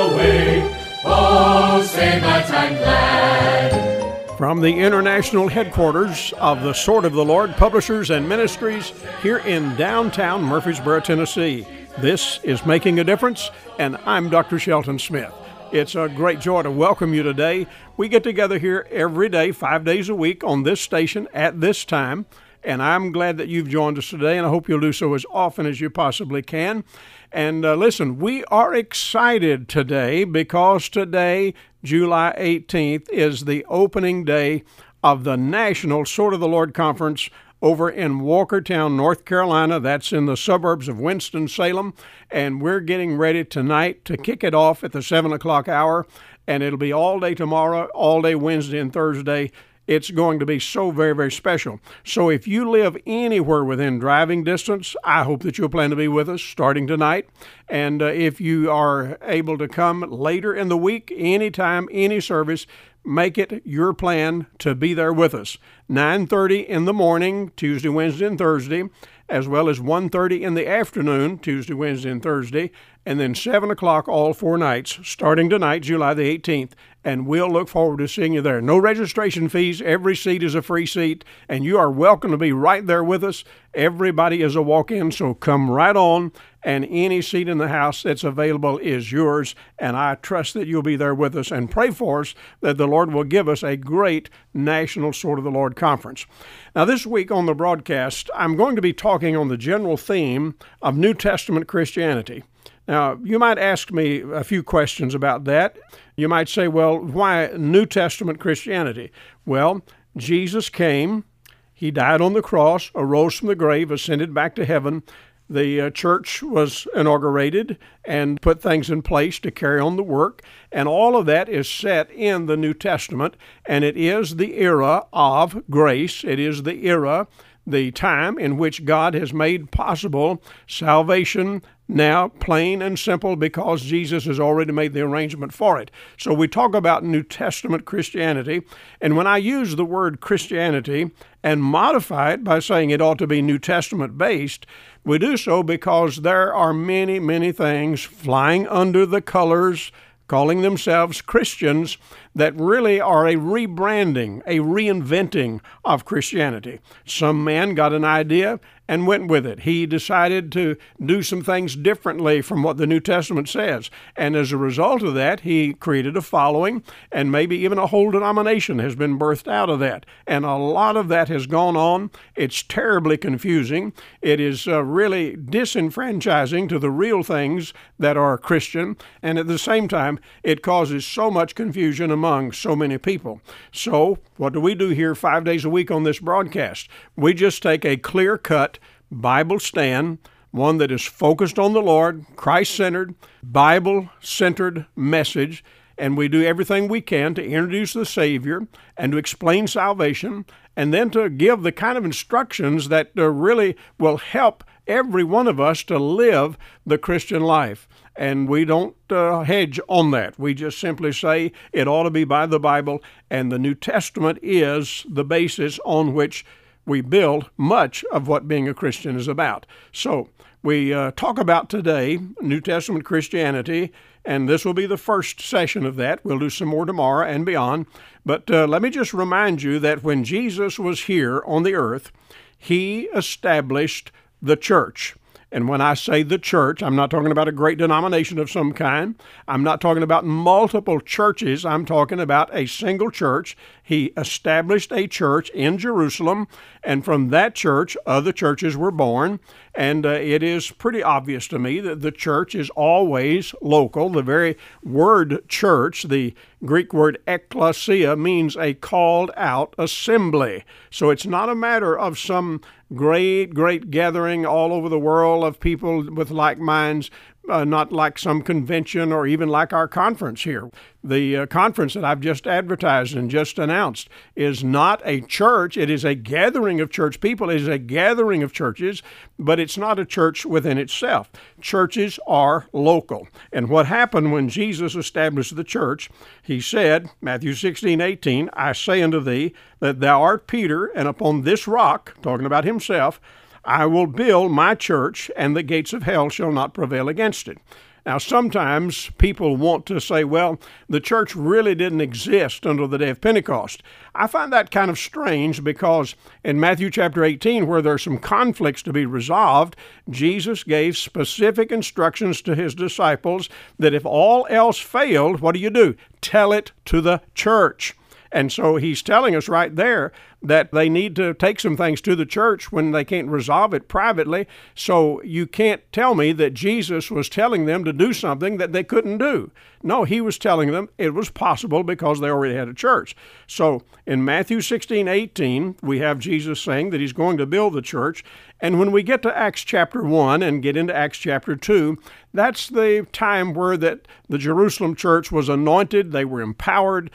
away. Oh, say that I'm glad. From the international headquarters of the Sword of the Lord Publishers and Ministries here in downtown Murfreesboro, Tennessee, this is Making a Difference, and I'm Dr. Shelton Smith. It's a great joy to welcome you today. We get together here every day, 5 days a week on this station at this time. And I'm glad that you've joined us today, and I hope you'll do so as often as you possibly can. And listen, we are excited today because today, July 18th, is the opening day of the National Sword of the Lord Conference over in Walkertown, North Carolina. That's in the suburbs of Winston-Salem, and we're getting ready tonight to kick it off at the 7 o'clock hour, and it'll be all day tomorrow, all day Wednesday and Thursday. It's going to be so very, very special. So if you live anywhere within driving distance, I hope that you'll plan to be with us starting tonight. And if you are able to come later in the week, anytime, any service, make it your plan to be there with us. 9:30 in the morning, Tuesday, Wednesday, and Thursday, as well as 1:30 in the afternoon, Tuesday, Wednesday, and Thursday, and then 7 o'clock all four nights, starting tonight, July the 18th, and we'll look forward to seeing you there. No registration fees. Every seat is a free seat, and you are welcome to be right there with us. Everybody is a walk-in, so come right on, and any seat in the house that's available is yours, and I trust that you'll be there with us, and pray for us that the Lord will give us a great National Sword of the Lord Conference. Now, this week on the broadcast, I'm going to be talking on the general theme of New Testament Christianity. Now, you might ask me a few questions about that. You might say, well, why New Testament Christianity? Well, Jesus came, he died on the cross, arose from the grave, ascended back to heaven. The church was inaugurated and put things in place to carry on the work. And all of that is set in the New Testament, and it is the era of grace. It is the era, the time in which God has made possible salvation now plain and simple because Jesus has already made the arrangement for it. So we talk about New Testament Christianity, and when I use the word Christianity and modify it by saying it ought to be New Testament based, we do so because there are many, many things flying under the colors, calling themselves Christians, that really are a rebranding, a reinventing of Christianity. Some man got an idea and went with it. He decided to do some things differently from what the New Testament says. And as a result of that, he created a following, and maybe even a whole denomination has been birthed out of that. And a lot of that has gone on. It's terribly confusing. It is really disenfranchising to the real things that are Christian. And at the same time, it causes so much confusion among so many people. So what do we do here 5 days a week on this broadcast? We just take a clear-cut Bible stand, one that is focused on the Lord, Christ-centered, Bible-centered message, and we do everything we can to introduce the Savior and to explain salvation, and then to give the kind of instructions that really will help every one of us to live the Christian life. And we don't hedge on that. We just simply say it ought to be by the Bible, and the New Testament is the basis on which we build much of what being a Christian is about. So we talk about today New Testament Christianity, and this will be the first session of that. We'll do some more tomorrow and beyond. But let me just remind you that when Jesus was here on the earth, he established the church. And when I say the church, I'm not talking about a great denomination of some kind. I'm not talking about multiple churches. I'm talking about a single church. He established a church in Jerusalem, and from that church, other churches were born. And it is pretty obvious to me that the church is always local. The very word church, the Greek word ekklesia, means a called out assembly. So it's not a matter of some great, great gathering all over the world of people with like minds, not like some convention or even like our conference here. The conference that I've just advertised and just announced is not a church. It is a gathering of church people. It is a gathering of churches, but it's not a church within itself. Churches are local. And what happened when Jesus established the church, he said, Matthew 16:18, I say unto thee that thou art Peter, and upon this rock, talking about himself, I will build my church, and the gates of hell shall not prevail against it. Now, sometimes people want to say, well, the church really didn't exist until the day of Pentecost. I find that kind of strange because in Matthew chapter 18, where there are some conflicts to be resolved, Jesus gave specific instructions to his disciples that if all else failed, what do? Tell it to the church. And so he's telling us right there that they need to take some things to the church when they can't resolve it privately. So you can't tell me that Jesus was telling them to do something that they couldn't do. No, he was telling them it was possible because they already had a church. So in Matthew 16:18, we have Jesus saying that he's going to build the church. And when we get to Acts chapter 1 and get into Acts chapter 2, that's the time where that the Jerusalem church was anointed. They were empowered.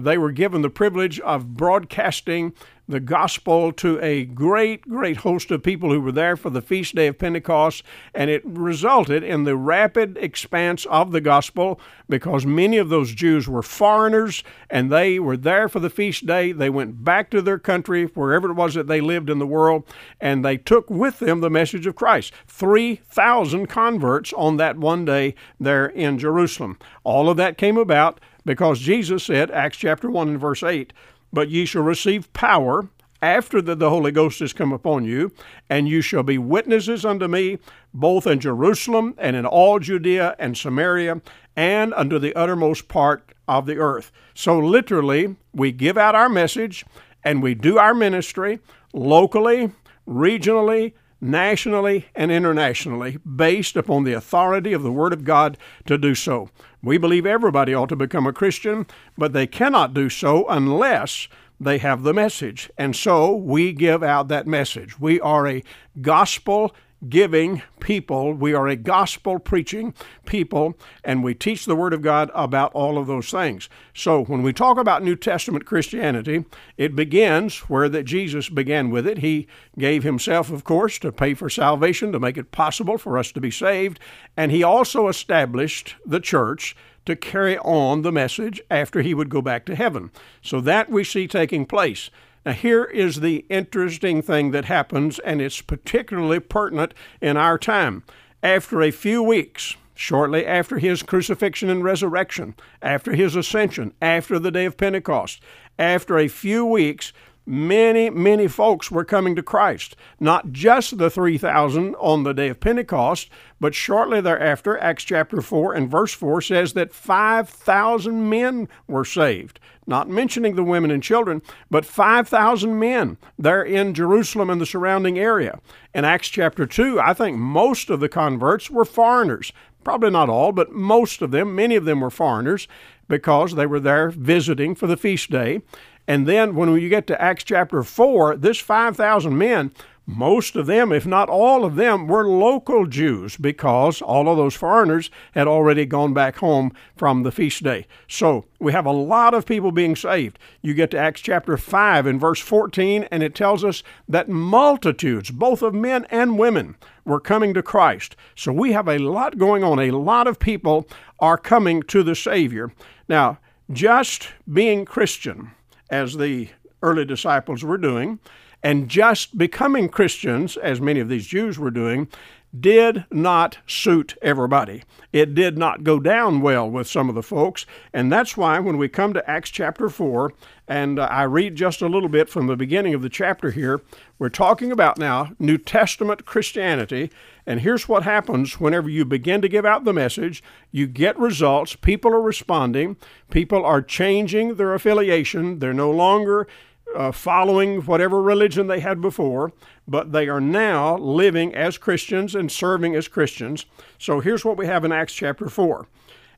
They were given the privilege of broadcasting the gospel to a great, great host of people who were there for the feast day of Pentecost, and it resulted in the rapid expanse of the gospel because many of those Jews were foreigners, and they were there for the feast day. They went back to their country, wherever it was that they lived in the world, and they took with them the message of Christ. 3,000 converts on that one day there in Jerusalem. All of that came about because Jesus said, Acts chapter 1 and verse 8, "But ye shall receive power after that the Holy Ghost is come upon you, and you shall be witnesses unto me, both in Jerusalem and in all Judea and Samaria, and unto the uttermost part of the earth." So literally, we give out our message, and we do our ministry locally, regionally, nationally, and internationally, based upon the authority of the Word of God to do so. We believe everybody ought to become a Christian, but they cannot do so unless they have the message. And so we give out that message. We are a gospel-giving people. We are a gospel-preaching people, and we teach the Word of God about all of those things. So when we talk about New Testament Christianity, it begins where that Jesus began with it. He gave himself, of course, to pay for salvation, to make it possible for us to be saved, and he also established the church to carry on the message after he would go back to heaven. So that we see taking place. Now, here is the interesting thing that happens, and it's particularly pertinent in our time. After a few weeks, shortly after his crucifixion and resurrection, after his ascension, after the day of Pentecost, after a few weeks, many, many folks were coming to Christ, not just the 3,000 on the day of Pentecost, but shortly thereafter, Acts chapter 4 and verse 4 says that 5,000 men were saved, not mentioning the women and children, but 5,000 men there in Jerusalem and the surrounding area. In Acts chapter 2, I think most of the converts were foreigners. Probably not all, but most of them, many of them were foreigners because they were there visiting for the feast day. And then when you get to Acts chapter 4, this 5,000 men, most of them, if not all of them, were local Jews because all of those foreigners had already gone back home from the feast day. So we have a lot of people being saved. You get to Acts chapter 5 and verse 14, and it tells us that multitudes, both of men and women, were coming to Christ. So we have a lot going on. A lot of people are coming to the Savior. Now, just being Christian, as the early disciples were doing, and just becoming Christians, as many of these Jews were doing, did not suit everybody. It did not go down well with some of the folks, and that's why when we come to Acts chapter 4, and I read just a little bit from the beginning of the chapter here, we're talking about now New Testament Christianity, and here's what happens whenever you begin to give out the message. You get results. People are responding. People are changing their affiliation. They're no longer following whatever religion they had before, but they are now living as Christians and serving as Christians. So here's what we have in Acts chapter 4.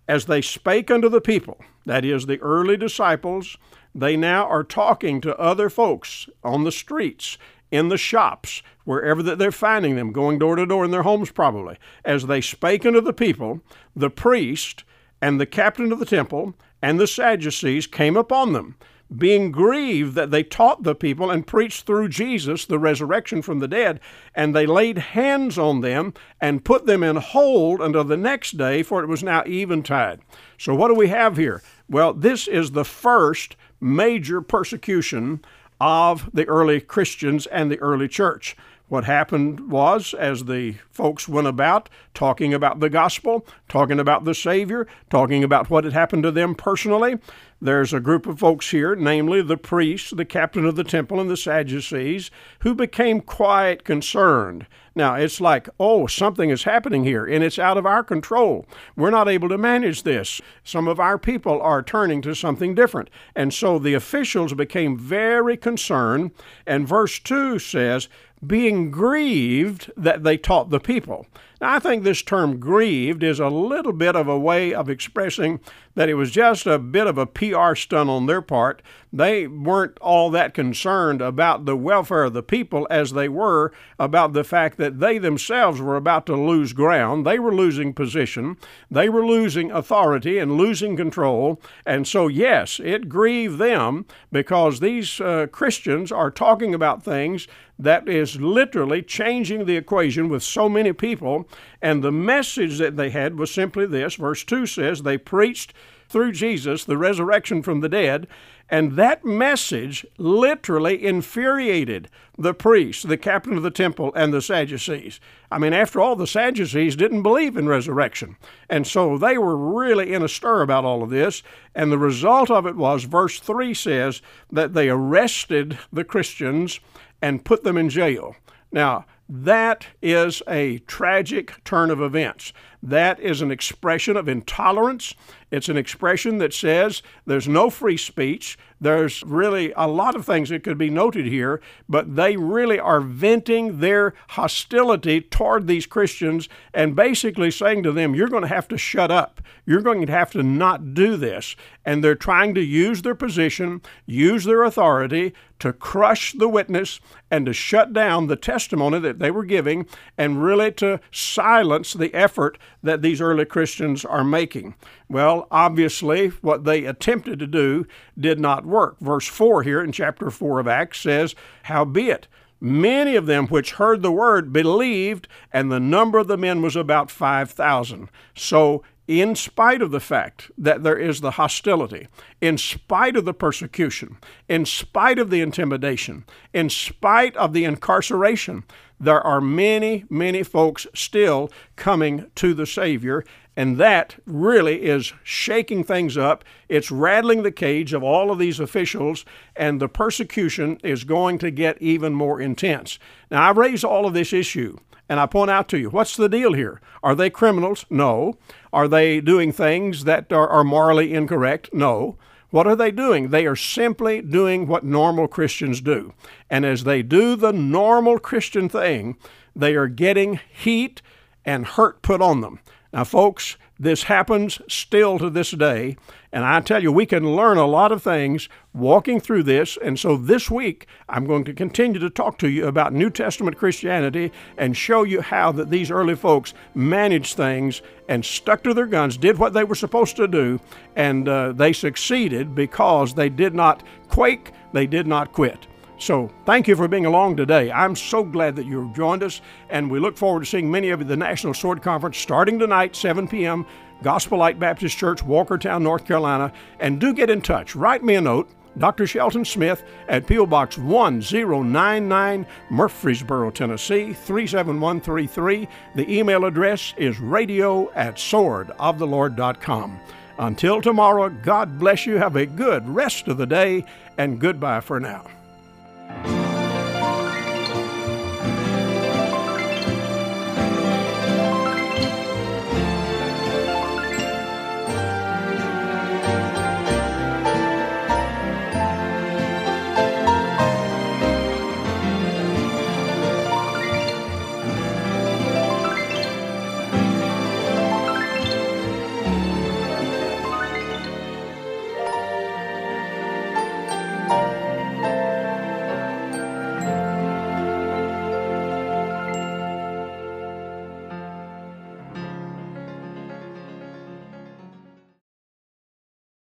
As they spake unto the people, that is the early disciples, they now are talking to other folks on the streets, in the shops, wherever that they're finding them, going door to door in their homes probably. As they spake unto the people, the priest and the captain of the temple and the Sadducees came upon them, being grieved that they taught the people and preached through Jesus the resurrection from the dead, and they laid hands on them and put them in hold until the next day, for it was now eventide. So what do we have here? Well, this is the first major persecution of the early Christians and the early church. What happened was, as the folks went about talking about the gospel, talking about the Savior, talking about what had happened to them personally, there's a group of folks here, namely the priests, the captain of the temple, and the Sadducees, who became quiet, concerned. Now, it's like, oh, something is happening here, and it's out of our control. We're not able to manage this. Some of our people are turning to something different. And so the officials became very concerned, and verse 2 says, being grieved that they taught the people. Now, I think this term grieved is a little bit of a way of expressing that it was just a bit of a PR stunt on their part. They weren't all that concerned about the welfare of the people as they were about the fact that they themselves were about to lose ground. They were losing position. They were losing authority and losing control. And so, yes, it grieved them because these Christians are talking about things that is literally changing the equation with so many people. And the message that they had was simply this. Verse 2 says, they preached through Jesus the resurrection from the dead, and that message literally infuriated the priests, the captain of the temple, and the Sadducees. I mean, after all, the Sadducees didn't believe in resurrection, and so they were really in a stir about all of this, and the result of it was, verse 3 says, that they arrested the Christians and put them in jail. Now, that is a tragic turn of events. That is an expression of intolerance. It's an expression that says there's no free speech. There's really a lot of things that could be noted here, but they really are venting their hostility toward these Christians and basically saying to them, you're going to have to shut up. You're going to have to not do this. And they're trying to use their position, use their authority to crush the witness and to shut down the testimony that they were giving and really to silence the effort that these early Christians are making. Well, obviously, what they attempted to do did not work. Verse 4 here in chapter 4 of Acts says, howbeit, many of them which heard the word believed, and the number of the men was about 5,000. So, in spite of the fact that there is the hostility, in spite of the persecution, in spite of the intimidation, in spite of the incarceration, there are many, many folks still coming to the Savior, and that really is shaking things up. It's rattling the cage of all of these officials, and the persecution is going to get even more intense. Now, I raise all of this issue, and I point out to you, what's the deal here? Are they criminals? No. Are they doing things that are morally incorrect? No. What are they doing? They are simply doing what normal Christians do. And as they do the normal Christian thing, they are getting heat and hurt put on them. Now, folks, this happens still to this day. And I tell you, we can learn a lot of things walking through this. And so this week, I'm going to continue to talk to you about New Testament Christianity and show you how that these early folks managed things and stuck to their guns, did what they were supposed to do, and they succeeded because they did not quake, they did not quit. So thank you for being along today. I'm so glad that you've joined us, and we look forward to seeing many of you at the National Sword Conference starting tonight, 7 p.m., Gospel Light Baptist Church, Walkertown, North Carolina. And do get in touch. Write me a note, Dr. Shelton Smith at P.O. Box 1099, Murfreesboro, Tennessee, 37133. The email address is radio@swordofthelord.com. Until tomorrow, God bless you. Have a good rest of the day, and goodbye for now.